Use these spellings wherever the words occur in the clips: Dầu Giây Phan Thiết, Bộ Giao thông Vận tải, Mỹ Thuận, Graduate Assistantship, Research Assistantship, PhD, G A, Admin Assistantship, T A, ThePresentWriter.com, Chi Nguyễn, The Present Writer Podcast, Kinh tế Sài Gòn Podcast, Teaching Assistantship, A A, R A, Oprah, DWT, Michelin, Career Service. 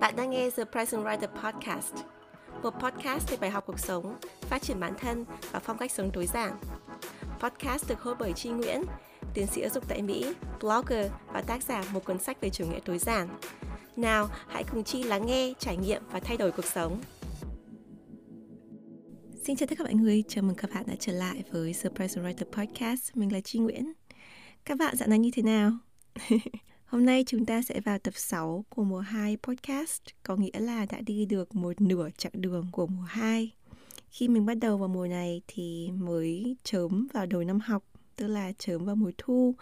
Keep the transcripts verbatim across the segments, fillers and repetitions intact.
Bạn đang nghe The Present Writer Podcast, một podcast về bài học cuộc sống, phát triển bản thân và phong cách sống tối giản. Podcast được host bởi Chi Nguyễn, tiến sĩ giáo dục tại Mỹ, blogger và tác giả một cuốn sách về chủ nghĩa tối giản. Nào, hãy cùng Chi lắng nghe, trải nghiệm và thay đổi cuộc sống. Xin chào tất cả mọi người, chào mừng các bạn đã trở lại với The Present Writer Podcast. Mình là Chi Nguyễn. Các bạn dạo này như thế nào? Hôm nay chúng ta sẽ vào tập sáu của mùa hai podcast, có nghĩa là đã đi được một nửa chặng đường của mùa hai. Khi mình bắt đầu vào mùa này thì mới chớm vào đầu năm học, tức là chớm vào mùa thu.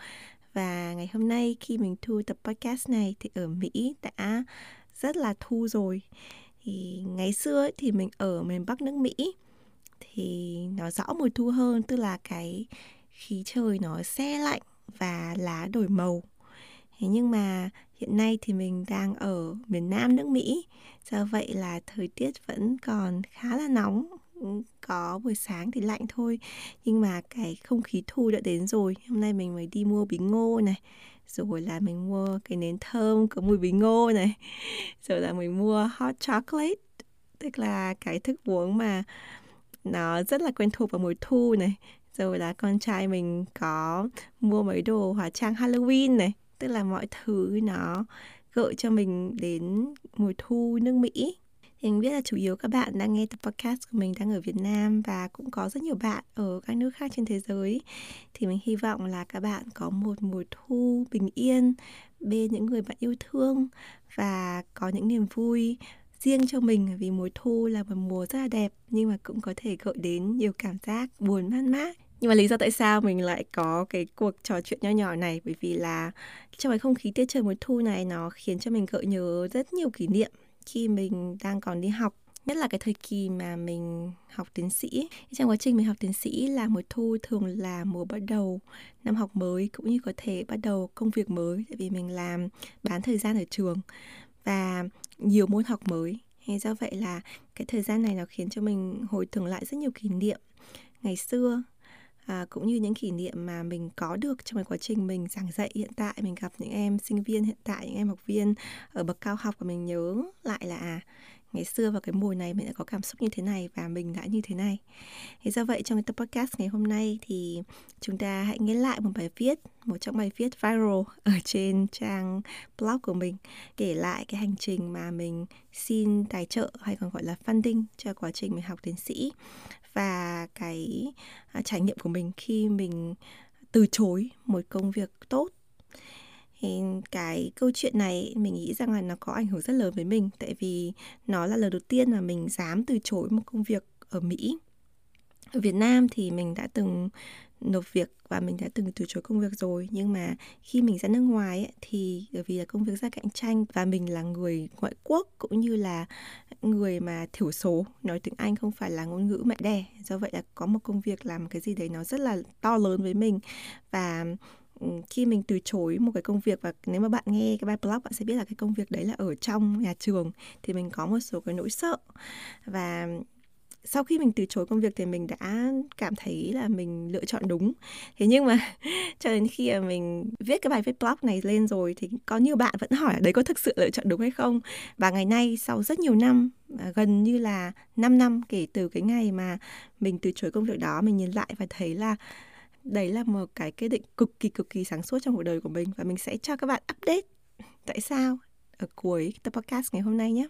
Và ngày hôm nay khi mình thu tập podcast này thì ở Mỹ đã rất là thu rồi. Thì ngày xưa thì mình ở miền Bắc nước Mỹ thì nó rõ mùa thu hơn, tức là cái khí trời nó se lạnh và lá đổi màu. Thế nhưng mà hiện nay thì mình đang ở miền Nam nước Mỹ, do vậy là thời tiết vẫn còn khá là nóng, có buổi sáng thì lạnh thôi, nhưng mà cái không khí thu đã đến rồi. Hôm nay mình mới đi mua bí ngô này, rồi là mình mua cái nến thơm có mùi bí ngô này, rồi là mình mua hot chocolate, tức là cái thức uống mà nó rất là quen thuộc vào mùa thu này, rồi là con trai mình có mua mấy đồ hóa trang Halloween này. Tức là mọi thứ nó gợi cho mình đến mùa thu nước Mỹ. Thì mình biết là chủ yếu các bạn đang nghe tập podcast của mình đang ở Việt Nam, và cũng có rất nhiều bạn ở các nước khác trên thế giới. Thì mình hy vọng là các bạn có một mùa thu bình yên bên những người bạn yêu thương, và có những niềm vui riêng cho mình, vì mùa thu là một mùa rất là đẹp, nhưng mà cũng có thể gợi đến nhiều cảm giác buồn man mác. Nhưng mà lý do tại sao mình lại có cái cuộc trò chuyện nho nhỏ này, bởi vì là trong cái không khí tiết trời mùa thu này nó khiến cho mình gợi nhớ rất nhiều kỷ niệm khi mình đang còn đi học. Nhất là cái thời kỳ mà mình học tiến sĩ. Trong quá trình mình học tiến sĩ là mùa thu thường là mùa bắt đầu năm học mới, cũng như có thể bắt đầu công việc mới, tại vì mình làm bán thời gian ở trường và nhiều môn học mới. Do vậy là cái thời gian này nó khiến cho mình hồi tưởng lại rất nhiều kỷ niệm ngày xưa. À, cũng như những kỷ niệm mà mình có được trong cái quá trình mình giảng dạy hiện tại. Mình gặp những em sinh viên hiện tại, những em học viên ở bậc cao học, và mình nhớ lại là à, ngày xưa vào cái mùa này mình đã có cảm xúc như thế này và mình đã như thế này. Thế do vậy trong cái tập podcast ngày hôm nay thì chúng ta hãy nghe lại một bài viết, một trong bài viết viral ở trên trang blog của mình, kể lại cái hành trình mà mình xin tài trợ hay còn gọi là funding cho quá trình mình học tiến sĩ, và cái trải nghiệm của mình khi mình từ chối một công việc tốt. Thì cái câu chuyện này mình nghĩ rằng là nó có ảnh hưởng rất lớn với mình, tại vì nó là lần đầu tiên mà mình dám từ chối một công việc ở Mỹ. Ở Việt Nam thì mình đã từng nộp việc và mình đã từng từ chối công việc rồi, nhưng mà khi mình ra nước ngoài ấy, thì bởi vì là công việc rất cạnh tranh và mình là người ngoại quốc, cũng như là người mà thiểu số, nói tiếng Anh không phải là ngôn ngữ mẹ đẻ, do vậy là có một công việc làm cái gì đấy nó rất là to lớn với mình. Và khi mình từ chối một cái công việc, và nếu mà bạn nghe cái bài blog bạn sẽ biết là cái công việc đấy là ở trong nhà trường, thì mình có một số cái nỗi sợ. Và sau khi mình từ chối công việc thì mình đã cảm thấy là mình lựa chọn đúng. Thế nhưng mà cho đến khi mà mình viết cái bài viết blog này lên rồi thì có nhiều bạn vẫn hỏi là đấy có thực sự lựa chọn đúng hay không. Và ngày nay sau rất nhiều năm, gần như là năm năm kể từ cái ngày mà mình từ chối công việc đó, mình nhìn lại và thấy là đấy là một cái quyết định cực kỳ cực kỳ sáng suốt trong cuộc đời của mình. Và mình sẽ cho các bạn update tại sao ở cuối tập podcast ngày hôm nay nhé.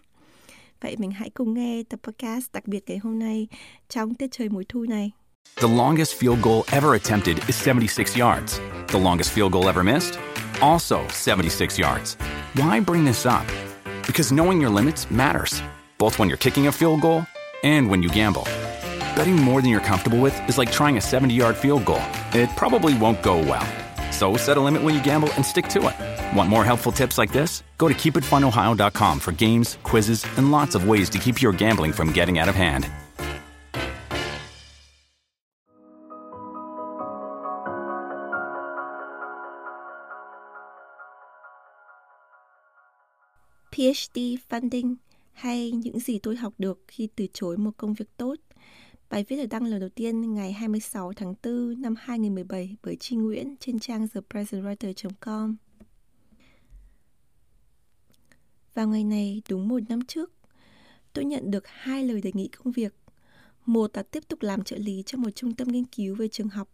Vậy mình hãy cùng nghe tập podcast đặc biệt ngày hôm nay trong tiết trời mùa thu này. The longest field goal ever attempted is seventy-six yards. The longest field goal ever missed, also seventy-six yards. Why bring this up? Because knowing your limits matters, both when you're kicking a field goal and when you gamble. Betting more than you're comfortable with is like trying a seventy-yard field goal. It probably won't go well. So set a limit when you gamble and stick to it. Want more helpful tips like this? Go to keep it fun ohio dot com for games, quizzes, and lots of ways to keep your gambling from getting out of hand. pê hát đê funding, hay những gì tôi học được khi từ chối một công việc tốt. Bài viết được đăng lần đầu tiên ngày hai mươi sáu tháng tư năm hai nghìn mười bảy bởi Chi Nguyễn trên trang the present writer dot com. Vào ngày này đúng một năm trước, tôi nhận được hai lời đề nghị công việc. Một là tiếp tục làm trợ lý cho một trung tâm nghiên cứu về trường học,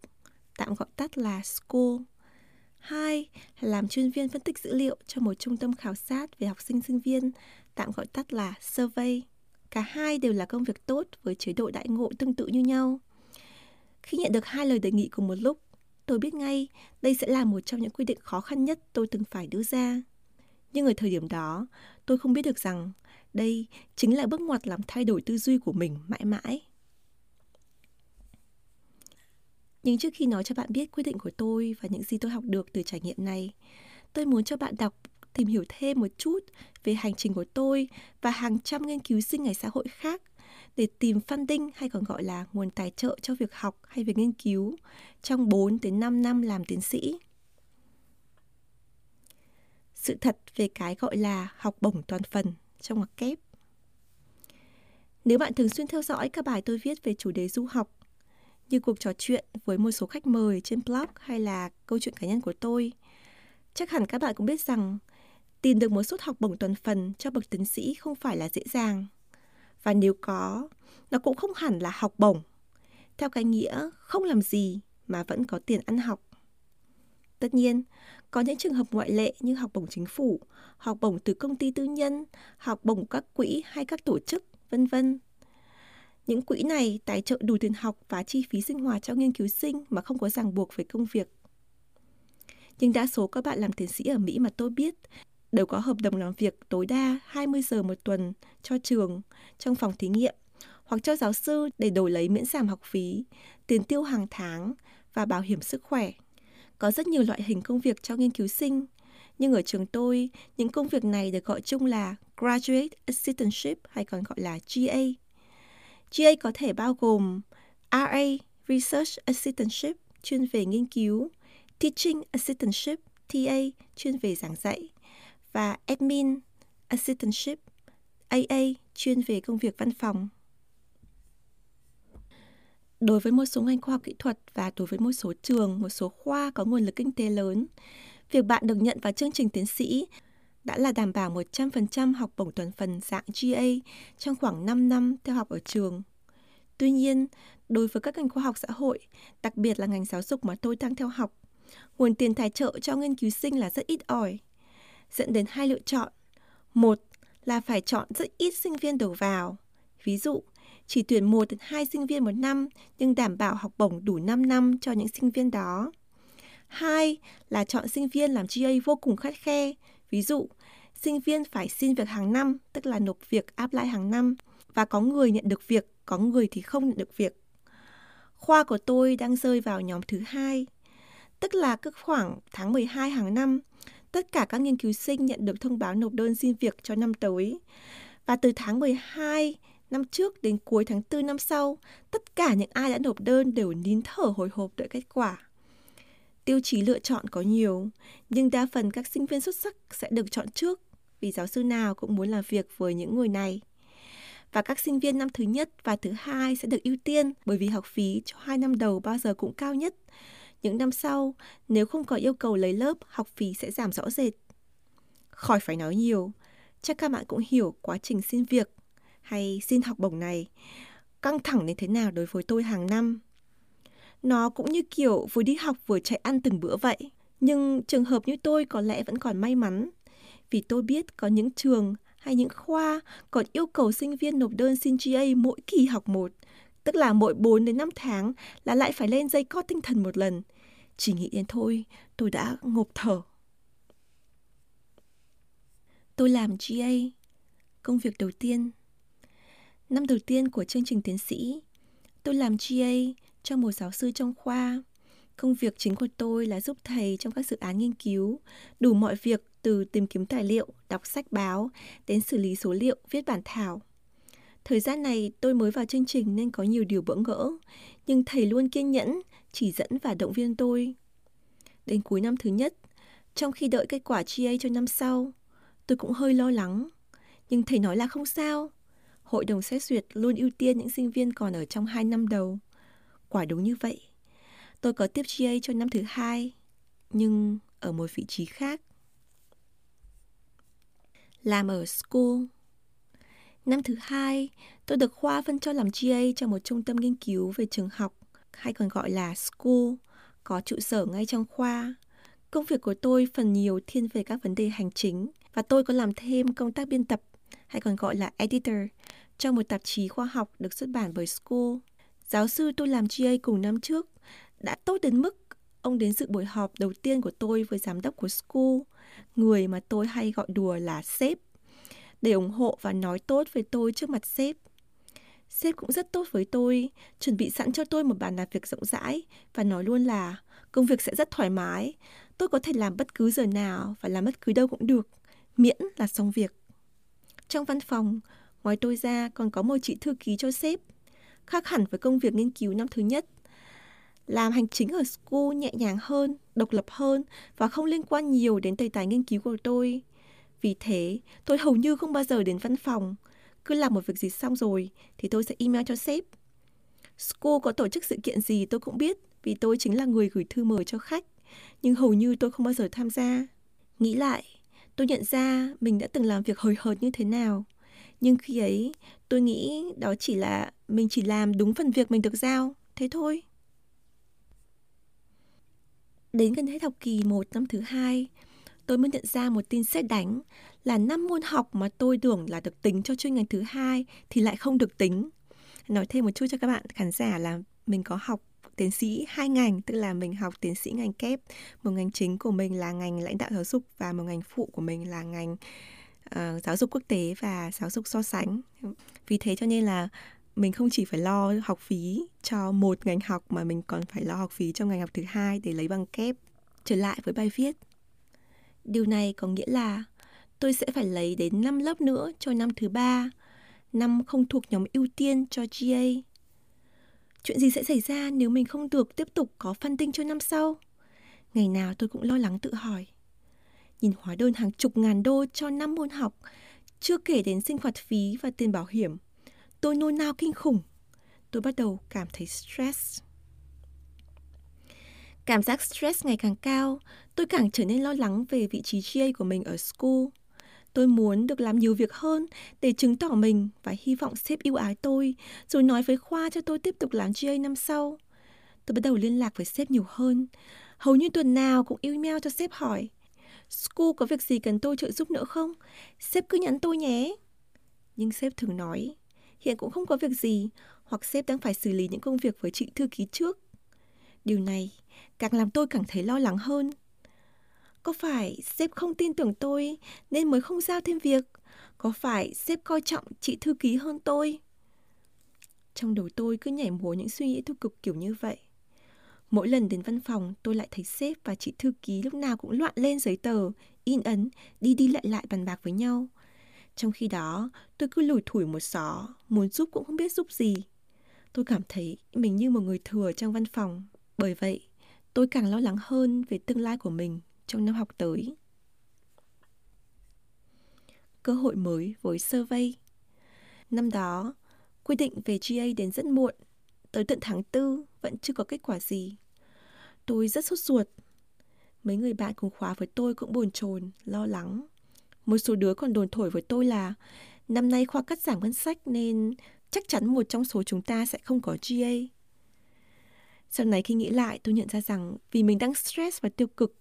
tạm gọi tắt là School. Hai là làm chuyên viên phân tích dữ liệu cho một trung tâm khảo sát về học sinh sinh viên, tạm gọi tắt là Survey. Cả hai đều là công việc tốt với chế độ đãi ngộ tương tự như nhau. Khi nhận được hai lời đề nghị cùng một lúc, tôi biết ngay đây sẽ là một trong những quyết định khó khăn nhất tôi từng phải đưa ra. Nhưng ở thời điểm đó, tôi không biết được rằng đây chính là bước ngoặt làm thay đổi tư duy của mình mãi mãi. Nhưng trước khi nói cho bạn biết quyết định của tôi và những gì tôi học được từ trải nghiệm này, tôi muốn cho bạn đọc tìm hiểu thêm một chút về hành trình của tôi và hàng trăm nghiên cứu sinh ngành xã hội khác để tìm funding hay còn gọi là nguồn tài trợ cho việc học hay việc nghiên cứu trong bốn đến năm năm làm tiến sĩ. Sự thật về cái gọi là học bổng toàn phần trong ngoặc kép. Nếu bạn thường xuyên theo dõi các bài tôi viết về chủ đề du học, như cuộc trò chuyện với một số khách mời trên blog hay là câu chuyện cá nhân của tôi, chắc hẳn các bạn cũng biết rằng tìm được một suất học bổng toàn phần cho bậc tiến sĩ không phải là dễ dàng. Và nếu có, nó cũng không hẳn là học bổng, theo cái nghĩa không làm gì mà vẫn có tiền ăn học. Tất nhiên, có những trường hợp ngoại lệ như học bổng chính phủ, học bổng từ công ty tư nhân, học bổng các quỹ hay các tổ chức, vân vân. Những quỹ này tài trợ đủ tiền học và chi phí sinh hoạt cho nghiên cứu sinh mà không có ràng buộc về công việc. Nhưng đa số các bạn làm tiến sĩ ở Mỹ mà tôi biết đều có hợp đồng làm việc tối đa hai mươi giờ một tuần cho trường, trong phòng thí nghiệm hoặc cho giáo sư để đổi lấy miễn giảm học phí, tiền tiêu hàng tháng và bảo hiểm sức khỏe. Có rất nhiều loại hình công việc cho nghiên cứu sinh, nhưng ở trường tôi, những công việc này được gọi chung là Graduate Assistantship hay còn gọi là G A. G A có thể bao gồm R A, Research Assistantship, chuyên về nghiên cứu, Teaching Assistantship, T A, chuyên về giảng dạy, và Admin Assistantship, A A, chuyên về công việc văn phòng. Đối với một số ngành khoa học kỹ thuật và đối với một số trường, một số khoa có nguồn lực kinh tế lớn, việc bạn được nhận vào chương trình tiến sĩ đã là đảm bảo một trăm phần trăm học bổng toàn phần dạng G A trong khoảng năm năm theo học ở trường. Tuy nhiên, đối với các ngành khoa học xã hội, đặc biệt là ngành giáo dục mà tôi đang theo học, nguồn tiền tài trợ cho nghiên cứu sinh là rất ít ỏi, dẫn đến hai lựa chọn. Một là phải chọn rất ít sinh viên đổ vào, ví dụ chỉ tuyển một đến hai sinh viên một năm nhưng đảm bảo học bổng đủ năm năm cho những sinh viên đó. Hai là chọn sinh viên làm G A vô cùng khắt khe, ví dụ sinh viên phải xin việc hàng năm, tức là nộp việc apply hàng năm, và có người nhận được việc, có người thì không nhận được việc. Khoa của tôi đang rơi vào nhóm thứ hai, tức là cứ khoảng tháng mười hai hàng năm, tất cả các nghiên cứu sinh nhận được thông báo nộp đơn xin việc cho năm tới. Và từ tháng mười hai năm trước đến cuối tháng tư năm sau, tất cả những ai đã nộp đơn đều nín thở hồi hộp đợi kết quả. Tiêu chí lựa chọn có nhiều, nhưng đa phần các sinh viên xuất sắc sẽ được chọn trước vì giáo sư nào cũng muốn làm việc với những người này. Và các sinh viên năm thứ nhất và thứ hai sẽ được ưu tiên bởi vì học phí cho hai năm đầu bao giờ cũng cao nhất. Những năm sau, nếu không có yêu cầu lấy lớp, học phí sẽ giảm rõ rệt. Khỏi phải nói nhiều, chắc các bạn cũng hiểu quá trình xin việc hay xin học bổng này căng thẳng đến thế nào đối với tôi hàng năm. Nó cũng như kiểu vừa đi học vừa chạy ăn từng bữa vậy. Nhưng trường hợp như tôi có lẽ vẫn còn may mắn, vì tôi biết có những trường hay những khoa còn yêu cầu sinh viên nộp đơn xin G A mỗi kỳ học một, tức là mỗi bốn đến năm tháng là lại phải lên dây cót tinh thần một lần. Chỉ nghĩ đến thôi, tôi đã ngộp thở. Tôi làm G A, công việc đầu tiên. Năm đầu tiên của chương trình tiến sĩ, tôi làm G A cho một giáo sư trong khoa. Công việc chính của tôi là giúp thầy trong các dự án nghiên cứu, đủ mọi việc từ tìm kiếm tài liệu, đọc sách báo, đến xử lý số liệu, viết bản thảo. Thời gian này tôi mới vào chương trình nên có nhiều điều bỡ ngỡ, nhưng thầy luôn kiên nhẫn, chỉ dẫn và động viên tôi. Đến cuối năm thứ nhất, trong khi đợi kết quả G A cho năm sau, tôi cũng hơi lo lắng, nhưng thầy nói là không sao. Hội đồng xét duyệt luôn ưu tiên những sinh viên còn ở trong hai năm đầu. Quả đúng như vậy. Tôi có tiếp G A cho năm thứ hai, nhưng ở một vị trí khác. làm ở school. Năm thứ hai, tôi được khoa phân cho làm G A cho một trung tâm nghiên cứu về trường học, hay còn gọi là school, có trụ sở ngay trong khoa. Công việc của tôi phần nhiều thiên về các vấn đề hành chính, và tôi có làm thêm công tác biên tập, hay còn gọi là editor, cho một tạp chí khoa học được xuất bản bởi school. Giáo sư tôi làm G A cùng năm trước đã tốt đến mức ông đến dự buổi họp đầu tiên của tôi với giám đốc của school, người mà tôi hay gọi đùa là sếp, để ủng hộ và nói tốt về tôi trước mặt sếp. Sếp cũng rất tốt với tôi, chuẩn bị sẵn cho tôi một bàn làm việc rộng rãi và nói luôn là công việc sẽ rất thoải mái, tôi có thể làm bất cứ giờ nào và làm bất cứ đâu cũng được, miễn là xong việc. Trong văn phòng, ngoài tôi ra còn có một chị thư ký cho sếp, khác hẳn với công việc nghiên cứu năm thứ nhất. Làm hành chính ở school nhẹ nhàng hơn, độc lập hơn và không liên quan nhiều đến đề tài nghiên cứu của tôi. Vì thế, tôi hầu như không bao giờ đến văn phòng. Cứ làm một việc gì xong rồi thì tôi sẽ email cho sếp. School có tổ chức sự kiện gì tôi cũng biết vì tôi chính là người gửi thư mời cho khách, nhưng hầu như tôi không bao giờ tham gia. Nghĩ lại, tôi nhận ra mình đã từng làm việc hời hợt như thế nào. Nhưng khi ấy, tôi nghĩ đó chỉ là mình chỉ làm đúng phần việc mình được giao, thế thôi. Đến gần hết học kỳ một năm thứ hai, tôi mới nhận ra một tin sét đánh là năm môn học mà tôi tưởng là được tính cho chuyên ngành thứ hai thì lại không được tính. Nói thêm một chút cho các bạn khán giả là mình có học tiến sĩ hai ngành, tức là mình học tiến sĩ ngành kép, một ngành chính của mình là ngành lãnh đạo giáo dục và một ngành phụ của mình là ngành uh, giáo dục quốc tế và giáo dục so sánh. Vì thế cho nên là mình không chỉ phải lo học phí cho một ngành học mà mình còn phải lo học phí cho ngành học thứ hai để lấy bằng kép. Trở lại với bài viết. Điều này có nghĩa là tôi sẽ phải lấy đến năm lớp nữa cho năm thứ ba, năm không thuộc nhóm ưu tiên cho G A. Chuyện gì sẽ xảy ra nếu mình không được tiếp tục có funding cho năm sau? Ngày nào tôi cũng lo lắng tự hỏi. Nhìn hóa đơn hàng chục ngàn đô cho năm môn học, chưa kể đến sinh hoạt phí và tiền bảo hiểm, tôi nôn nao kinh khủng. Tôi bắt đầu cảm thấy stress. Cảm giác stress ngày càng cao, tôi càng trở nên lo lắng về vị trí G A của mình ở school. Tôi muốn được làm nhiều việc hơn để chứng tỏ mình và hy vọng sếp ưu ái tôi, rồi nói với khoa cho tôi tiếp tục làm G A năm sau. Tôi bắt đầu liên lạc với sếp nhiều hơn. Hầu như tuần nào cũng email cho sếp hỏi, school có việc gì cần tôi trợ giúp nữa không? Sếp cứ nhắn tôi nhé. Nhưng sếp thường nói, hiện cũng không có việc gì, hoặc sếp đang phải xử lý những công việc với chị thư ký trước. Điều này càng làm tôi cảm thấy lo lắng hơn. Có phải sếp không tin tưởng tôi nên mới không giao thêm việc? Có phải sếp coi trọng chị thư ký hơn tôi? Trong đầu tôi cứ nhảy múa những suy nghĩ tiêu cực kiểu như vậy. Mỗi lần đến văn phòng tôi lại thấy sếp và chị thư ký lúc nào cũng loạn lên giấy tờ, in ấn, đi đi lại lại bàn bạc với nhau. Trong khi đó tôi cứ lủi thủi một xó, muốn giúp cũng không biết giúp gì. Tôi cảm thấy mình như một người thừa trong văn phòng. Bởi vậy, tôi càng lo lắng hơn về tương lai của mình trong năm học tới. Cơ hội mới với survey. Năm đó, quy định về G A đến rất muộn, tới tận tháng tư vẫn chưa có kết quả gì. Tôi rất sốt ruột. Mấy người bạn cùng khóa với tôi cũng bồn chồn, lo lắng. Một số đứa còn đồn thổi với tôi là năm nay khoa cắt giảm ngân sách nên chắc chắn một trong số chúng ta sẽ không có G A. Sau này khi nghĩ lại, tôi nhận ra rằng vì mình đang stress và tiêu cực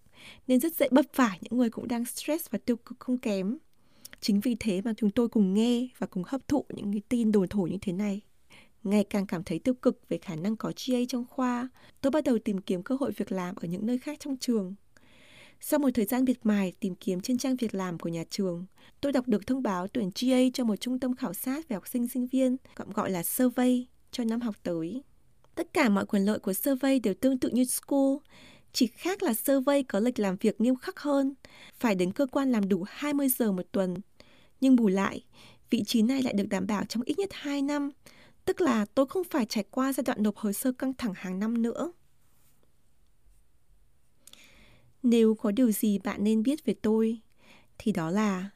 nên rất dễ bấp phải những người cũng đang stress và tiêu cực không kém. Chính vì thế mà chúng tôi cùng nghe và cùng hấp thụ những cái tin đồn thổi như thế này. Ngày càng cảm thấy tiêu cực về khả năng có G A trong khoa, tôi bắt đầu tìm kiếm cơ hội việc làm ở những nơi khác trong trường. Sau một thời gian miệt mài tìm kiếm trên trang việc làm của nhà trường, tôi đọc được thông báo tuyển G A cho một trung tâm khảo sát về học sinh sinh viên, gọi là survey, cho năm học tới. Tất cả mọi quyền lợi của survey đều tương tự như school, chỉ khác là survey có lịch làm việc nghiêm khắc hơn, phải đến cơ quan làm đủ hai mươi giờ một tuần. Nhưng bù lại, vị trí này lại được đảm bảo trong ít nhất hai năm, tức là tôi không phải trải qua giai đoạn nộp hồ sơ căng thẳng hàng năm nữa. Nếu có điều gì bạn nên biết về tôi, thì đó là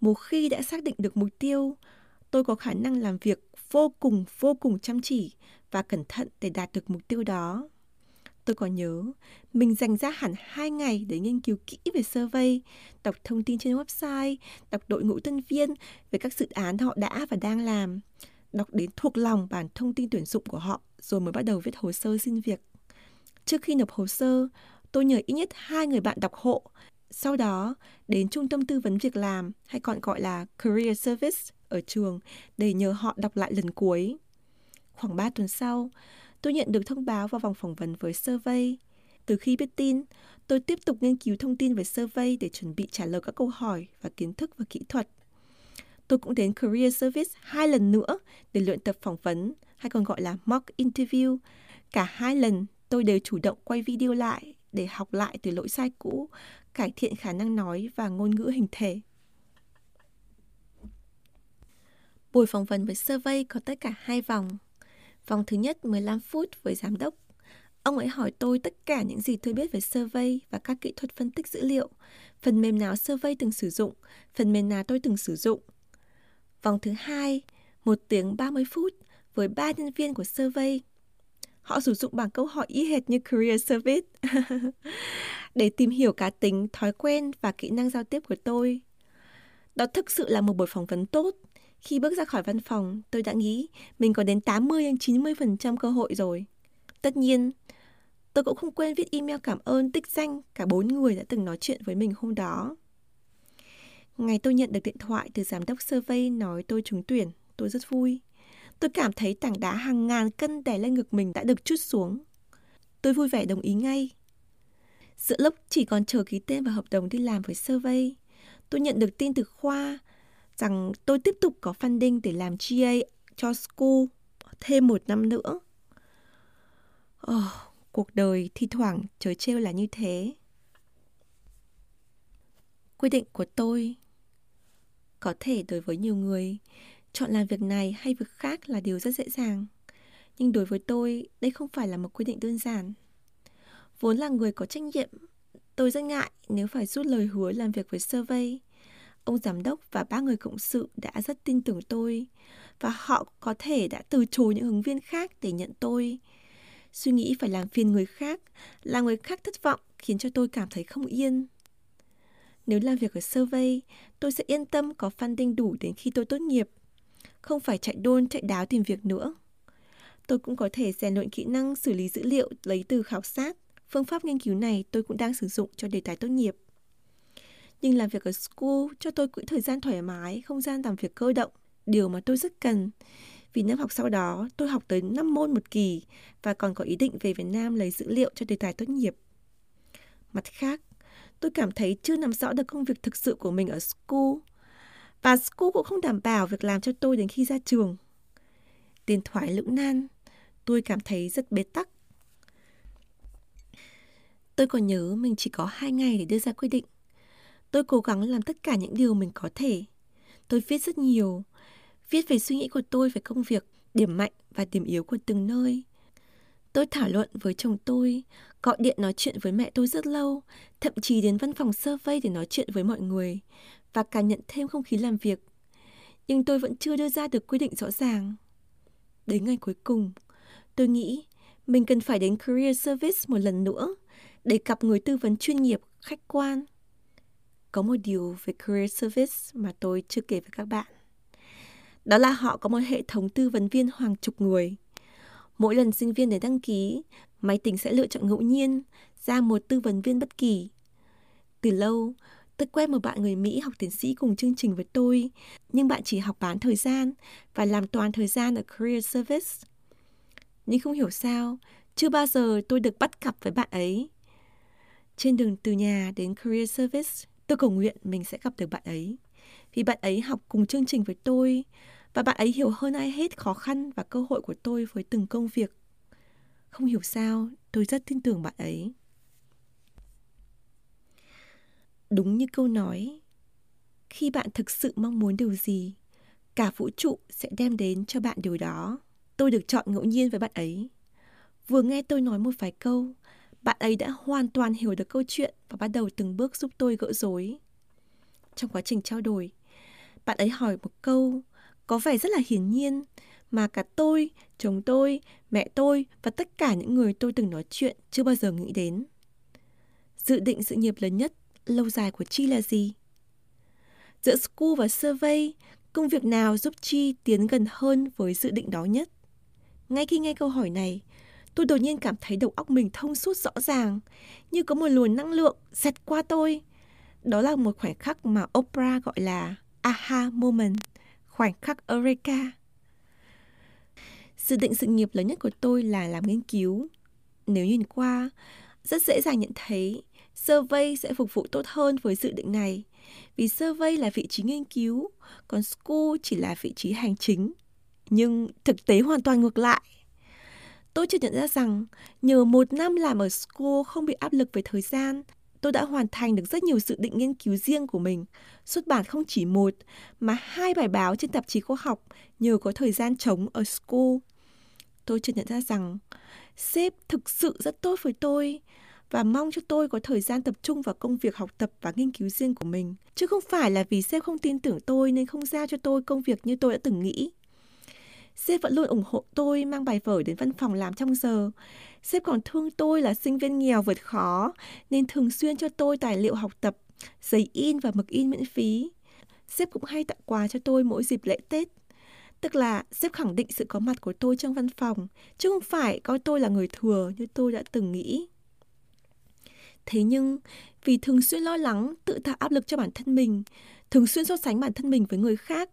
một khi đã xác định được mục tiêu, tôi có khả năng làm việc vô cùng vô cùng chăm chỉ và cẩn thận để đạt được mục tiêu đó. Tôi còn nhớ, mình dành ra hẳn hai ngày để nghiên cứu kỹ về survey, đọc thông tin trên website, đọc đội ngũ nhân viên về các dự án họ đã và đang làm, đọc đến thuộc lòng bản thông tin tuyển dụng của họ rồi mới bắt đầu viết hồ sơ xin việc. Trước khi nộp hồ sơ, tôi nhờ ít nhất hai người bạn đọc hộ, sau đó đến trung tâm tư vấn việc làm hay còn gọi là Career Service ở trường để nhờ họ đọc lại lần cuối. Khoảng ba tuần sau, tôi nhận được thông báo vào vòng phỏng vấn với survey. Từ khi biết tin, tôi tiếp tục nghiên cứu thông tin về survey để chuẩn bị trả lời các câu hỏi và kiến thức và kỹ thuật. Tôi cũng đến Career Service hai lần nữa để luyện tập phỏng vấn, hay còn gọi là mock interview. Cả hai lần, tôi đều chủ động quay video lại để học lại từ lỗi sai cũ, cải thiện khả năng nói và ngôn ngữ hình thể. Buổi phỏng vấn với survey có tất cả hai vòng. Vòng thứ nhất mười lăm phút với giám đốc. Ông ấy hỏi tôi tất cả những gì tôi biết về survey và các kỹ thuật phân tích dữ liệu, phần mềm nào survey từng sử dụng, phần mềm nào tôi từng sử dụng. Vòng thứ hai, một tiếng ba mươi phút với ba nhân viên của survey. Họ sử dụng bảng câu hỏi y hệt như Career Service để tìm hiểu cá tính, thói quen và kỹ năng giao tiếp của tôi. Đó thực sự là một buổi phỏng vấn tốt. Khi bước ra khỏi văn phòng, tôi đã nghĩ mình có đến tám mươi đến chín mươi phần trăm cơ hội rồi. Tất nhiên, tôi cũng không quên viết email cảm ơn tích danh cả bốn người đã từng nói chuyện với mình hôm đó. Ngày tôi nhận được điện thoại từ giám đốc survey nói tôi trúng tuyển, tôi rất vui. Tôi cảm thấy tảng đá hàng ngàn cân đè lên ngực mình đã được trút xuống. Tôi vui vẻ đồng ý ngay. Giữa lúc chỉ còn chờ ký tên vào hợp đồng đi làm với survey, tôi nhận được tin từ khoa rằng tôi tiếp tục có funding để làm G A cho school thêm một năm nữa. Oh, cuộc đời thi thoảng trớ trêu là như thế. Quyết định của tôi có thể đối với nhiều người, chọn làm việc này hay việc khác là điều rất dễ dàng. Nhưng đối với tôi, đây không phải là một quyết định đơn giản. Vốn là người có trách nhiệm, tôi rất ngại nếu phải rút lời hứa làm việc với survey. Ông giám đốc và ba người cộng sự đã rất tin tưởng tôi, và họ có thể đã từ chối những ứng viên khác để nhận tôi. Suy nghĩ phải làm phiền người khác, làm người khác thất vọng khiến cho tôi cảm thấy không yên. Nếu làm việc ở survey, tôi sẽ yên tâm có funding đủ đến khi tôi tốt nghiệp, không phải chạy đôn chạy đáo tìm việc nữa. Tôi cũng có thể rèn luyện kỹ năng xử lý dữ liệu lấy từ khảo sát. Phương pháp nghiên cứu này tôi cũng đang sử dụng cho đề tài tốt nghiệp. Nhưng làm việc ở school cho tôi quỹ thời gian thoải mái, không gian làm việc cơ động, điều mà tôi rất cần. Vì năm học sau đó, tôi học tới năm môn một kỳ và còn có ý định về Việt Nam lấy dữ liệu cho đề tài tốt nghiệp. Mặt khác, tôi cảm thấy chưa nắm rõ được công việc thực sự của mình ở school. Và school cũng không đảm bảo việc làm cho tôi đến khi ra trường. Tiền thoại lưỡng nan, tôi cảm thấy rất bế tắc. Tôi còn nhớ mình chỉ có hai ngày để đưa ra quyết định. Tôi cố gắng làm tất cả những điều mình có thể. Tôi viết rất nhiều, viết về suy nghĩ của tôi về công việc, điểm mạnh và điểm yếu của từng nơi. Tôi thảo luận với chồng tôi, gọi điện nói chuyện với mẹ tôi rất lâu, thậm chí đến văn phòng survey để nói chuyện với mọi người và cảm nhận thêm không khí làm việc. Nhưng tôi vẫn chưa đưa ra được quy định rõ ràng. Đến ngày cuối cùng, tôi nghĩ mình cần phải đến Career Service một lần nữa để gặp người tư vấn chuyên nghiệp, khách quan. Có một điều về Career Service mà tôi chưa kể với các bạn. Đó là họ có một hệ thống tư vấn viên hàng chục người. Mỗi lần sinh viên đến đăng ký, máy tính sẽ lựa chọn ngẫu nhiên ra một tư vấn viên bất kỳ. Từ lâu, tôi quen một bạn người Mỹ học tiến sĩ cùng chương trình với tôi, nhưng bạn chỉ học bán thời gian và làm toàn thời gian ở Career Service. Nhưng không hiểu sao, chưa bao giờ tôi được bắt cặp với bạn ấy. Trên đường từ nhà đến Career Service, tôi cầu nguyện mình sẽ gặp được bạn ấy, vì bạn ấy học cùng chương trình với tôi và bạn ấy hiểu hơn ai hết khó khăn và cơ hội của tôi với từng công việc. Không hiểu sao, tôi rất tin tưởng bạn ấy. Đúng như câu nói, khi bạn thực sự mong muốn điều gì, cả vũ trụ sẽ đem đến cho bạn điều đó. Tôi được chọn ngẫu nhiên với bạn ấy. Vừa nghe tôi nói một vài câu, bạn ấy đã hoàn toàn hiểu được câu chuyện và bắt đầu từng bước giúp tôi gỡ rối. Trong quá trình trao đổi, bạn ấy hỏi một câu có vẻ rất là hiển nhiên mà cả tôi, chồng tôi, mẹ tôi và tất cả những người tôi từng nói chuyện chưa bao giờ nghĩ đến. Dự định sự nghiệp lớn nhất, lâu dài của Chi là gì? Giữa school và survey, công việc nào giúp Chi tiến gần hơn với dự định đó nhất? Ngay khi nghe câu hỏi này, tôi đột nhiên cảm thấy đầu óc mình thông suốt rõ ràng, như có một luồng năng lượng xẹt qua tôi. Đó là một khoảnh khắc mà Oprah gọi là aha moment, khoảnh khắc eureka. Dự định sự nghiệp lớn nhất của tôi là làm nghiên cứu. Nếu nhìn qua, rất dễ dàng nhận thấy survey sẽ phục vụ tốt hơn với dự định này, vì survey là vị trí nghiên cứu, còn school chỉ là vị trí hành chính. Nhưng thực tế hoàn toàn ngược lại. Tôi chợt nhận ra rằng nhờ một năm làm ở school không bị áp lực về thời gian, tôi đã hoàn thành được rất nhiều dự định nghiên cứu riêng của mình, xuất bản không chỉ một mà hai bài báo trên tạp chí khoa học nhờ có thời gian trống ở school. Tôi chợt nhận ra rằng sếp thực sự rất tốt với tôi và mong cho tôi có thời gian tập trung vào công việc học tập và nghiên cứu riêng của mình, chứ không phải là vì sếp không tin tưởng tôi nên không giao cho tôi công việc như tôi đã từng nghĩ. Sếp vẫn luôn ủng hộ tôi mang bài vở đến văn phòng làm trong giờ. Sếp còn thương tôi là sinh viên nghèo vượt khó nên thường xuyên cho tôi tài liệu học tập, giấy in và mực in miễn phí. Sếp cũng hay tặng quà cho tôi mỗi dịp lễ Tết. Tức là sếp khẳng định sự có mặt của tôi trong văn phòng, chứ không phải coi tôi là người thừa như tôi đã từng nghĩ. Thế nhưng, vì thường xuyên lo lắng, tự tạo áp lực cho bản thân mình, thường xuyên so sánh bản thân mình với người khác,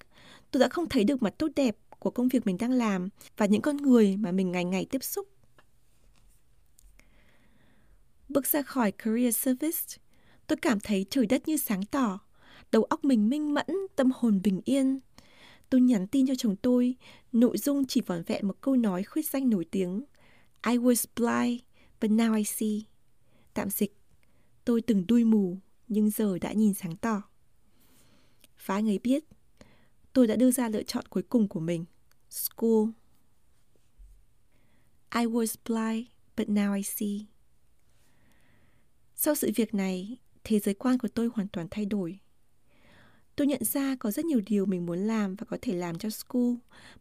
tôi đã không thấy được mặt tốt đẹp của công việc mình đang làm và những con người mà mình ngày ngày tiếp xúc. Bước ra khỏi Career Service, tôi cảm thấy trời đất như sáng tỏ, đầu óc mình minh mẫn, tâm hồn bình yên. Tôi nhắn tin cho chồng tôi, nội dung chỉ vỏn vẹn một câu nói khuyết danh nổi tiếng: I was blind, but now I see. Tạm dịch: tôi từng đuôi mù, nhưng giờ đã nhìn sáng tỏ. Và anh ấy biết, tôi đã đưa ra lựa chọn cuối cùng của mình: school. I was blind, but now I see. Sau sự việc này, thế giới quan của tôi hoàn toàn thay đổi. Tôi nhận ra có rất nhiều điều mình muốn làm và có thể làm cho school,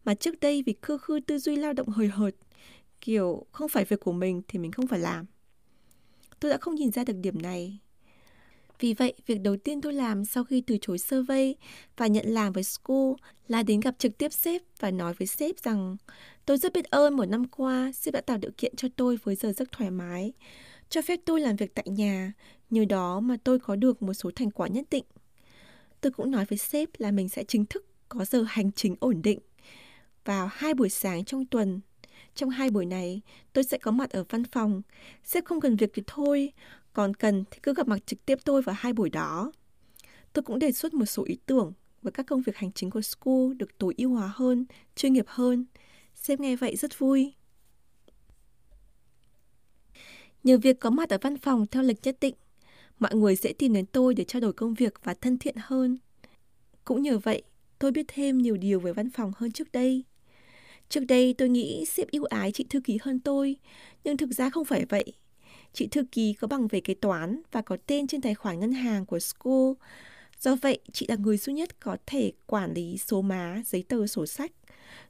mà trước đây vì khư khư tư duy lao động hời hợt, kiểu không phải việc của mình thì mình không phải làm. Tôi đã không nhìn ra được điểm này. Vì vậy, việc đầu tiên tôi làm sau khi từ chối survey và nhận làm với school là đến gặp trực tiếp sếp và nói với sếp rằng tôi rất biết ơn một năm qua, sếp đã tạo điều kiện cho tôi với giờ giấc thoải mái, cho phép tôi làm việc tại nhà, nhờ đó mà tôi có được một số thành quả nhất định. Tôi cũng nói với sếp là mình sẽ chính thức có giờ hành chính ổn định vào hai buổi sáng trong tuần. Trong hai buổi này, tôi sẽ có mặt ở văn phòng. Sếp không cần việc thì thôi, còn cần thì cứ gặp mặt trực tiếp tôi vào hai buổi đó. Tôi cũng đề xuất một số ý tưởng với các công việc hành chính của school được tối ưu hóa hơn, chuyên nghiệp hơn. Sếp nghe vậy rất vui. Nhờ việc có mặt ở văn phòng theo lịch nhất định, mọi người dễ tìm đến tôi để trao đổi công việc và thân thiện hơn. Cũng nhờ vậy, tôi biết thêm nhiều điều về văn phòng hơn trước đây. Trước đây tôi nghĩ sếp ưu ái chị thư ký hơn tôi, nhưng thực ra không phải vậy. Chị thư ký có bằng về kế toán và có tên trên tài khoản ngân hàng của school. Do vậy, chị là người duy nhất có thể quản lý số má, giấy tờ, sổ sách.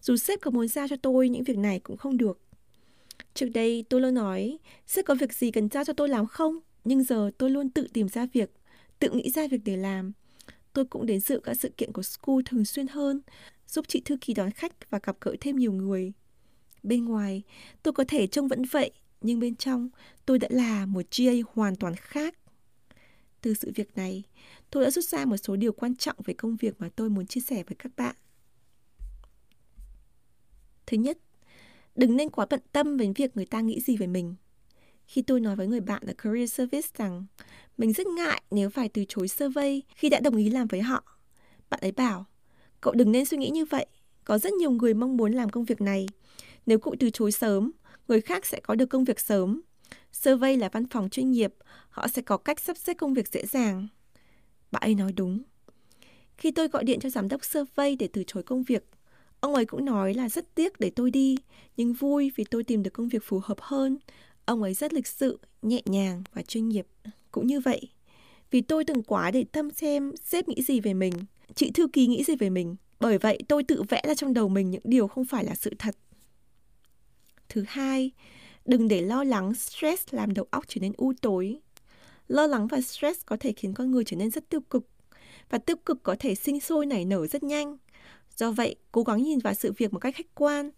Dù sếp có muốn giao cho tôi những việc này cũng không được. Trước đây tôi luôn nói, sếp có việc gì cần giao cho tôi làm không? Nhưng giờ tôi luôn tự tìm ra việc, tự nghĩ ra việc để làm. Tôi cũng đến dự các sự kiện của school thường xuyên hơn, giúp chị thư ký đón khách và gặp gỡ thêm nhiều người. Bên ngoài, tôi có thể trông vẫn vậy, nhưng bên trong, tôi đã là một giê a hoàn toàn khác. Từ sự việc này, tôi đã rút ra một số điều quan trọng về công việc mà tôi muốn chia sẻ với các bạn. Thứ nhất, đừng nên quá bận tâm về việc người ta nghĩ gì về mình. Khi tôi nói với người bạn ở Career Service rằng mình rất ngại nếu phải từ chối survey khi đã đồng ý làm với họ, bạn ấy bảo, cậu đừng nên suy nghĩ như vậy, có rất nhiều người mong muốn làm công việc này. Nếu cậu từ chối sớm, người khác sẽ có được công việc sớm. Survey là văn phòng chuyên nghiệp, họ sẽ có cách sắp xếp công việc dễ dàng. Bạn ấy nói đúng. Khi tôi gọi điện cho giám đốc survey để từ chối công việc, ông ấy cũng nói là rất tiếc để tôi đi, nhưng vui vì tôi tìm được công việc phù hợp hơn. Ông ấy rất lịch sự, nhẹ nhàng và chuyên nghiệp. Cũng như vậy, vì tôi từng quá để tâm xem sếp nghĩ gì về mình, chị thư ký nghĩ gì về mình, Bởi vậy, tôi tự vẽ ra trong đầu mình những điều không phải là sự thật. Thứ hai, đừng để lo lắng, stress làm đầu óc trở nên u tối. Lo lắng và stress có thể khiến con người trở nên rất tiêu cực, và tiêu cực có thể sinh sôi nảy nở rất nhanh. Do vậy, cố gắng nhìn vào sự việc một cách khách quan,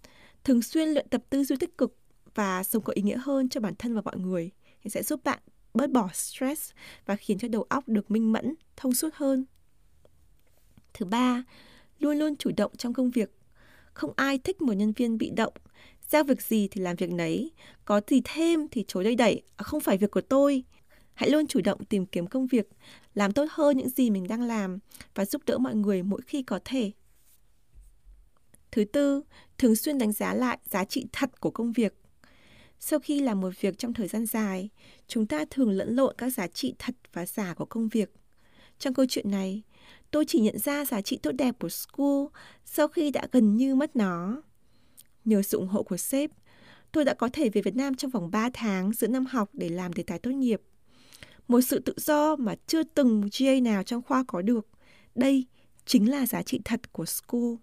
thường xuyên luyện tập tư duy tích cực và sống có ý nghĩa hơn cho bản thân và mọi người, thì sẽ giúp bạn bớt bỏ stress và khiến cho đầu óc được minh mẫn, thông suốt hơn. Thứ ba, luôn luôn chủ động trong công việc. Không ai thích một nhân viên bị động. Giao việc gì thì làm việc nấy, có gì thêm thì chối đẩy đẩy, không phải việc của tôi. Hãy luôn chủ động tìm kiếm công việc, làm tốt hơn những gì mình đang làm và giúp đỡ mọi người mỗi khi có thể. Thứ tư, thường xuyên đánh giá lại giá trị thật của công việc. Sau khi làm một việc trong thời gian dài, chúng ta thường lẫn lộn các giá trị thật và giả của công việc. Trong câu chuyện này, tôi chỉ nhận ra giá trị tốt đẹp của School sau khi đã gần như mất nó. Nhờ sự ủng hộ của sếp, tôi đã có thể về Việt Nam trong vòng ba tháng giữa năm học để làm đề tài tốt nghiệp. Một sự tự do mà chưa từng giê a nào trong khoa có được. Đây chính là giá trị thật của School.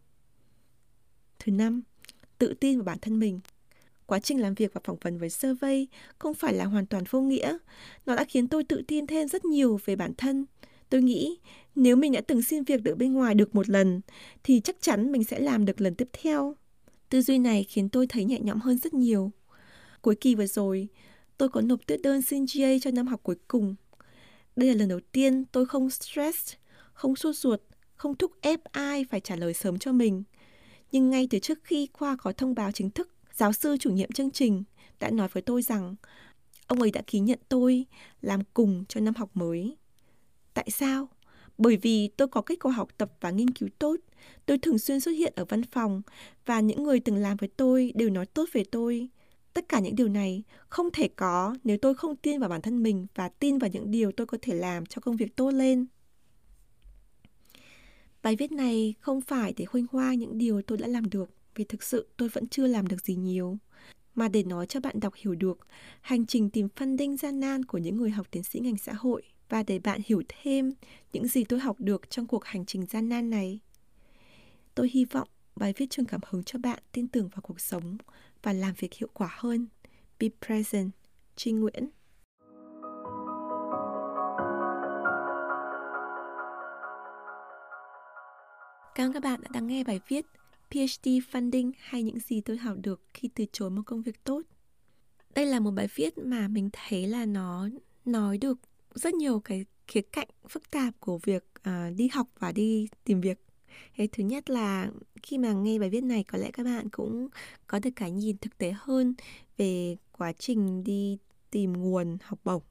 Thứ năm, tự tin vào bản thân mình. Quá trình làm việc và phỏng vấn với survey không phải là hoàn toàn vô nghĩa. Nó đã khiến tôi tự tin thêm rất nhiều về bản thân. Tôi nghĩ nếu mình đã từng xin việc ở bên ngoài được một lần, thì chắc chắn mình sẽ làm được lần tiếp theo. Tư duy này khiến tôi thấy nhẹ nhõm hơn rất nhiều. Cuối kỳ vừa rồi, tôi có nộp tuyết đơn xin giê a cho năm học cuối cùng. Đây là lần đầu tiên tôi không stress, không sốt ruột, không thúc ép ai phải trả lời sớm cho mình. Nhưng ngay từ trước khi khoa có thông báo chính thức, giáo sư chủ nhiệm chương trình đã nói với tôi rằng ông ấy đã ký nhận tôi làm cùng cho năm học mới. Tại sao? Bởi vì tôi có kết quả học tập và nghiên cứu tốt, tôi thường xuyên xuất hiện ở văn phòng và những người từng làm với tôi đều nói tốt về tôi. Tất cả những điều này không thể có nếu tôi không tin vào bản thân mình và tin vào những điều tôi có thể làm cho công việc tốt lên. Bài viết này không phải để khoe khoang những điều tôi đã làm được, vì thực sự tôi vẫn chưa làm được gì nhiều, mà để nói cho bạn đọc hiểu được hành trình tìm funding gian nan của những người học tiến sĩ ngành xã hội và để bạn hiểu thêm những gì tôi học được trong cuộc hành trình gian nan này. Tôi hy vọng bài viết truyền cảm hứng cho bạn tin tưởng vào cuộc sống và làm việc hiệu quả hơn. Be present. Chi Nguyễn. Cảm ơn các bạn đã lắng nghe bài viết P H D Funding hay những gì tôi học được khi từ chối một công việc tốt. Đây là một bài viết mà mình thấy là nó nói được rất nhiều cái khía cạnh phức tạp của việc uh, đi học và đi tìm việc. Thế thứ nhất là khi mà nghe bài viết này, có lẽ các bạn cũng có được cái nhìn thực tế hơn về quá trình đi tìm nguồn học bổng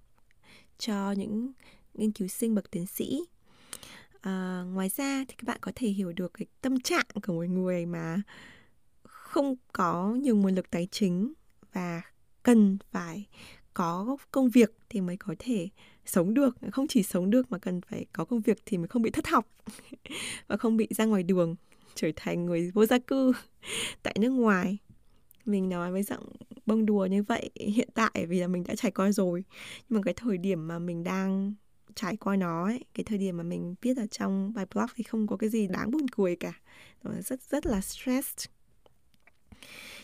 cho những nghiên cứu sinh bậc tiến sĩ. À, ngoài ra thì các bạn có thể hiểu được cái tâm trạng của một người mà không có nhiều nguồn lực tài chính và cần phải có công việc thì mới có thể sống được, không chỉ sống được mà cần phải có công việc thì mới không bị thất học và không bị ra ngoài đường trở thành người vô gia cư tại nước ngoài. Mình nói với giọng bông đùa như vậy hiện tại vì là mình đã trải qua rồi, nhưng mà cái thời điểm mà mình đang trải qua nó ấy, cái thời điểm mà mình viết ở trong bài blog thì không có cái gì đáng buồn cười cả. Nó rất rất là stressed.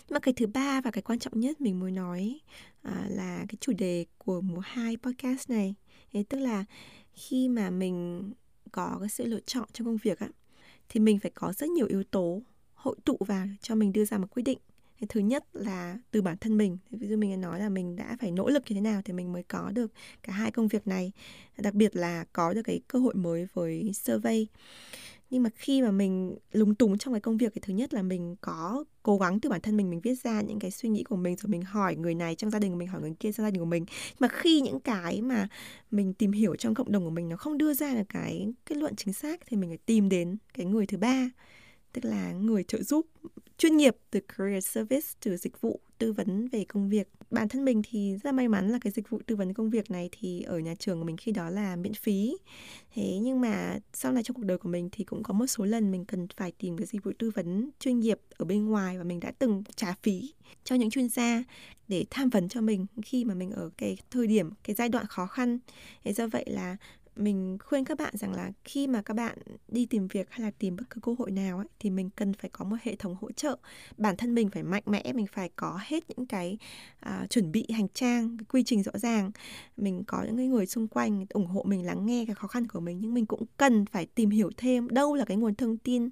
Nhưng mà cái thứ ba và cái quan trọng nhất mình muốn nói à, là cái chủ đề của mùa hai podcast này. Thế tức là khi mà mình có cái sự lựa chọn trong công việc á, thì mình phải có rất nhiều yếu tố hội tụ vào cho mình đưa ra một quyết định. Thế thứ nhất là từ bản thân mình. Ví dụ mình đã nói là mình đã phải nỗ lực như thế nào thì mình mới có được cả hai công việc này. Đặc biệt là có được cái cơ hội mới với survey. Nhưng mà khi mà mình lúng túng trong cái công việc thì thứ nhất là mình có cố gắng từ bản thân mình, mình viết ra những cái suy nghĩ của mình, rồi mình hỏi người này trong gia đình của mình, hỏi người kia trong gia đình của mình. Mà khi những cái mà mình tìm hiểu trong cộng đồng của mình nó không đưa ra được cái kết luận chính xác thì mình phải tìm đến cái người thứ ba, tức là người trợ giúp chuyên nghiệp từ Career Service, từ dịch vụ tư vấn về công việc. Bản thân mình thì rất là may mắn là cái dịch vụ tư vấn công việc này thì ở nhà trường của mình khi đó là miễn phí. Thế nhưng mà sau này trong cuộc đời của mình thì cũng có một số lần mình cần phải tìm cái dịch vụ tư vấn chuyên nghiệp ở bên ngoài và mình đã từng trả phí cho những chuyên gia để tham vấn cho mình khi mà mình ở cái thời điểm, cái giai đoạn khó khăn. Thế do vậy là Mình khuyên các bạn rằng là khi mà các bạn đi tìm việc hay là tìm bất cứ cơ hội nào ấy, thì mình cần phải có một hệ thống hỗ trợ. Bản thân mình phải mạnh mẽ, mình phải có hết những cái uh, chuẩn bị hành trang, cái quy trình rõ ràng. Mình có những người xung quanh ủng hộ mình, lắng nghe cái khó khăn của mình. Nhưng mình cũng cần phải tìm hiểu thêm đâu là cái nguồn thông tin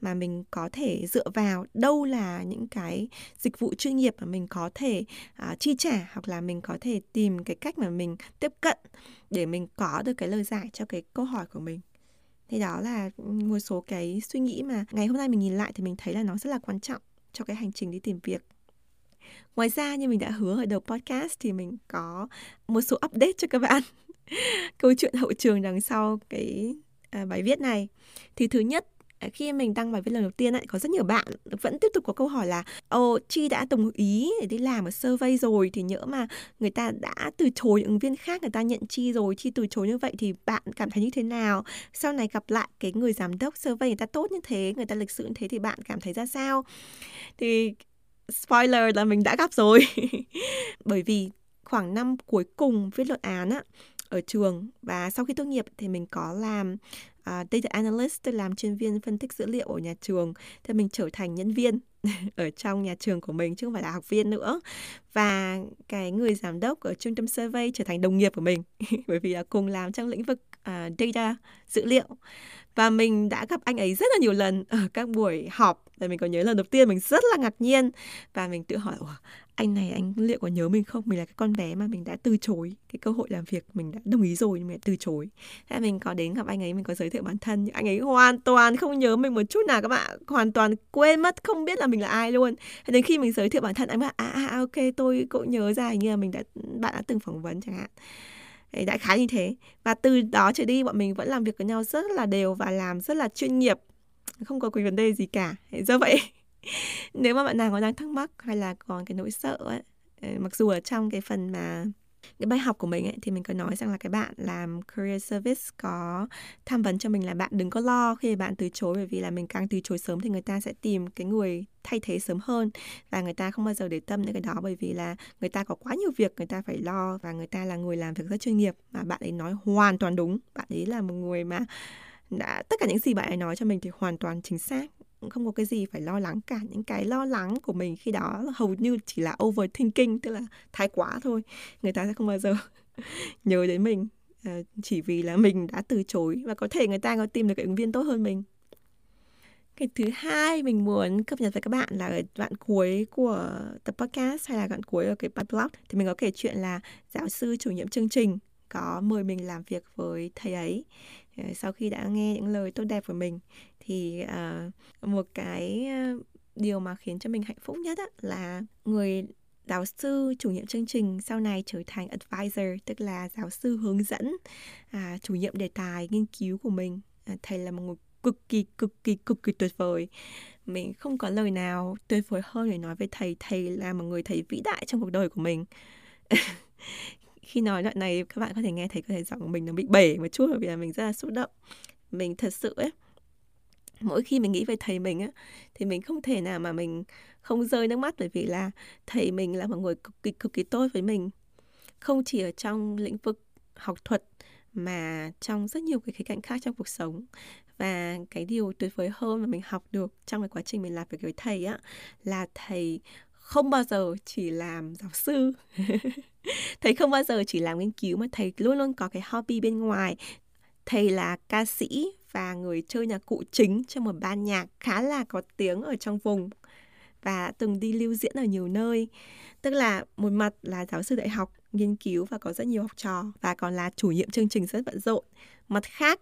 mà mình có thể dựa vào, đâu là những cái dịch vụ chuyên nghiệp mà mình có thể uh, chi trả, hoặc là mình có thể tìm cái cách mà mình tiếp cận để mình có được cái lời giải cho cái câu hỏi của mình. Thế đó là một số cái suy nghĩ mà ngày hôm nay mình nhìn lại thì mình thấy là nó rất là quan trọng cho cái hành trình đi tìm việc. Ngoài ra, như mình đã hứa ở đầu podcast thì mình có một số update cho các bạn câu chuyện hậu trường đằng sau cái bài viết này. Thì thứ nhất, khi mình đăng bài viết lần đầu tiên ấy, có rất nhiều bạn vẫn tiếp tục có câu hỏi là Ồ, Chi đã đồng ý để đi làm ở survey rồi, thì nhỡ mà người ta đã từ chối những ứng viên khác, người ta nhận Chi rồi, Chi từ chối như vậy thì bạn cảm thấy như thế nào? Sau này gặp lại cái người giám đốc survey, người ta tốt như thế, người ta lịch sự như thế thì bạn cảm thấy ra sao? Thì spoiler là mình đã gặp rồi bởi vì khoảng năm cuối cùng viết luận án á, ở trường và sau khi tốt nghiệp thì mình có làm uh, data analyst, tôi làm chuyên viên phân tích dữ liệu ở nhà trường. Thì mình trở thành nhân viên ở trong nhà trường của mình chứ không phải là học viên nữa. Và cái người giám đốc ở trung tâm survey trở thành đồng nghiệp của mình bởi vì là cùng làm trong lĩnh vực uh, data, dữ liệu. Và mình đã gặp anh ấy rất là nhiều lần ở các buổi họp. Và mình có nhớ lần đầu tiên mình rất là ngạc nhiên. Và mình tự hỏi, anh này, anh liệu có nhớ mình không? Mình là cái con bé mà mình đã từ chối cái cơ hội làm việc. Mình đã đồng ý rồi nhưng mình đã từ chối. Thế mình có đến gặp anh ấy, mình có giới thiệu bản thân. Nhưng anh ấy hoàn toàn không nhớ mình một chút nào các bạn. Hoàn toàn quên mất, không biết là mình là ai luôn. Thế đến khi mình giới thiệu bản thân, anh ấy bảo, à, à ok, tôi cũng nhớ ra hình như là mình đã, bạn đã từng phỏng vấn chẳng hạn. Đại khái như thế. Và từ đó trở đi bọn mình vẫn làm việc với nhau rất là đều và làm rất là chuyên nghiệp, không có cái vấn đề gì cả. Do vậy nếu mà bạn nào còn đang thắc mắc hay là còn cái nỗi sợ ấy, mặc dù ở trong cái phần mà cái bài học của mình ấy, thì mình có nói rằng là cái bạn làm Career Service có tham vấn cho mình là bạn đừng có lo khi bạn từ chối, bởi vì là mình càng từ chối sớm thì người ta sẽ tìm cái người thay thế sớm hơn và người ta không bao giờ để tâm đến cái đó, bởi vì là người ta có quá nhiều việc người ta phải lo và người ta là người làm việc rất chuyên nghiệp. Mà bạn ấy nói hoàn toàn đúng, bạn ấy là một người mà đã tất cả những gì bạn ấy nói cho mình thì hoàn toàn chính xác, không có cái gì phải lo lắng cả. Những cái lo lắng của mình khi đó hầu như chỉ là overthinking, tức là thái quá thôi. Người ta sẽ không bao giờ nhớ đến mình chỉ vì là mình đã từ chối, và có thể người ta có tìm được cái ứng viên tốt hơn mình. Cái thứ hai mình muốn cập nhật với các bạn là ở đoạn cuối của tập podcast hay là đoạn cuối ở cái blog thì mình có kể chuyện là giáo sư chủ nhiệm chương trình có mời mình làm việc với thầy ấy. Sau khi đã nghe những lời tốt đẹp của mình thì uh, một cái điều mà khiến cho mình hạnh phúc nhất á, là người giáo sư chủ nhiệm chương trình sau này trở thành advisor, tức là giáo sư hướng dẫn uh, chủ nhiệm đề tài nghiên cứu của mình. Uh, thầy là một người cực kỳ cực kỳ cực kỳ tuyệt vời. Mình không có lời nào tuyệt vời hơn để nói về thầy. Thầy là một người thầy vĩ đại trong cuộc đời của mình. Khi nói đoạn này các bạn có thể nghe thấy có thể giọng của mình nó bị bể một chút, bởi vì là mình rất là xúc động. Mình thật sự ấy, mỗi khi mình nghĩ về thầy mình á, thì mình không thể nào mà mình không rơi nước mắt, bởi vì là thầy mình là một người cực kỳ cực kỳ tốt với mình, không chỉ ở trong lĩnh vực học thuật mà trong rất nhiều cái khía cạnh khác trong cuộc sống. Và cái điều tuyệt vời hơn mà mình học được trong cái quá trình mình làm việc với thầy á, là thầy không bao giờ chỉ làm giáo sư thầy không bao giờ chỉ làm nghiên cứu, mà thầy luôn luôn có cái hobby bên ngoài. Thầy là ca sĩ và người chơi nhạc cụ chính trong một ban nhạc khá là có tiếng ở trong vùng và từng đi lưu diễn ở nhiều nơi. Tức là một mặt là giáo sư đại học nghiên cứu và có rất nhiều học trò, và còn là chủ nhiệm chương trình rất bận rộn. Mặt khác,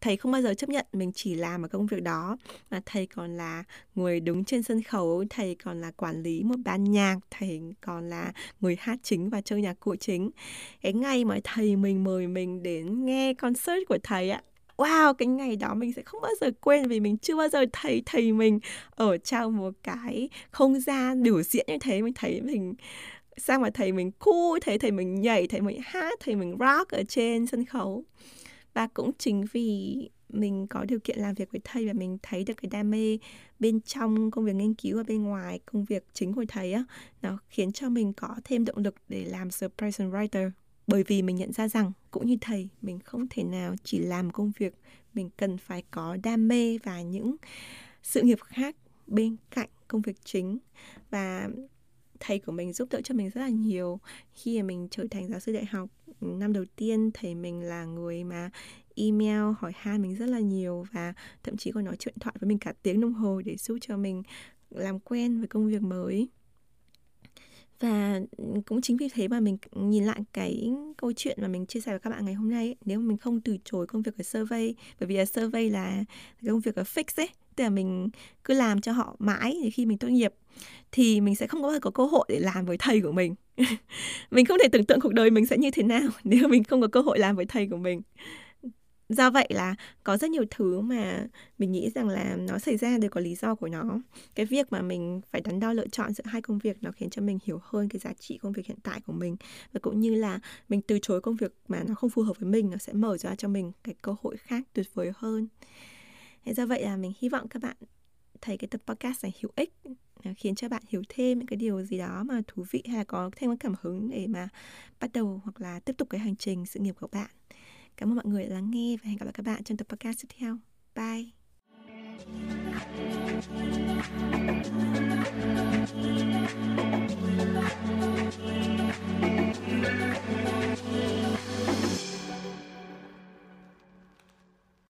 thầy không bao giờ chấp nhận mình chỉ làm ở công việc đó, mà thầy còn là người đứng trên sân khấu, thầy còn là quản lý một ban nhạc, thầy còn là người hát chính và chơi nhạc cụ chính. Cái ngày mà thầy mình mời mình đến nghe concert của thầy ạ, wow, cái ngày đó mình sẽ không bao giờ quên, vì mình chưa bao giờ thấy thầy mình ở trong một cái không gian biểu diễn như thế. Mình thấy mình sao mà thầy mình cool, thấy thầy mình nhảy, thầy mình hát, thầy mình rock ở trên sân khấu. Và cũng chính vì mình có điều kiện làm việc với thầy và mình thấy được cái đam mê bên trong công việc nghiên cứu và bên ngoài công việc chính của thầy á, nó khiến cho mình có thêm động lực để làm The Present Writer. Bởi vì mình nhận ra rằng, cũng như thầy, mình không thể nào chỉ làm công việc, mình cần phải có đam mê và những sự nghiệp khác bên cạnh công việc chính. Và thầy của mình giúp đỡ cho mình rất là nhiều. Khi mình trở thành giáo sư đại học, năm đầu tiên thầy mình là người mà email hỏi han mình rất là nhiều và thậm chí còn nói chuyện thoại với mình cả tiếng đồng hồ để giúp cho mình làm quen với công việc mới. Và cũng chính vì thế mà mình nhìn lại cái câu chuyện mà mình chia sẻ với các bạn ngày hôm nay ấy, nếu mà mình không từ chối công việc ở survey, bởi vì survey là công việc ở fix ấy, tức là mình cứ làm cho họ mãi để khi mình tốt nghiệp thì mình sẽ không có, có cơ hội để làm với thầy của mình. Mình không thể tưởng tượng cuộc đời mình sẽ như thế nào nếu mình không có cơ hội làm với thầy của mình. Do vậy là có rất nhiều thứ mà mình nghĩ rằng là nó xảy ra đều có lý do của nó. Cái việc mà mình phải đắn đo lựa chọn giữa hai công việc nó khiến cho mình hiểu hơn cái giá trị công việc hiện tại của mình. Và cũng như là mình từ chối công việc mà nó không phù hợp với mình, nó sẽ mở ra cho mình cái cơ hội khác tuyệt vời hơn. Do vậy là mình hy vọng các bạn thấy cái tập podcast này hữu ích, khiến cho bạn hiểu thêm những cái điều gì đó mà thú vị hay là có thêm cái cảm hứng để mà bắt đầu hoặc là tiếp tục cái hành trình sự nghiệp của bạn. Cảm ơn mọi người đã lắng nghe và hẹn gặp lại các bạn trong tập podcast tiếp theo. Bye!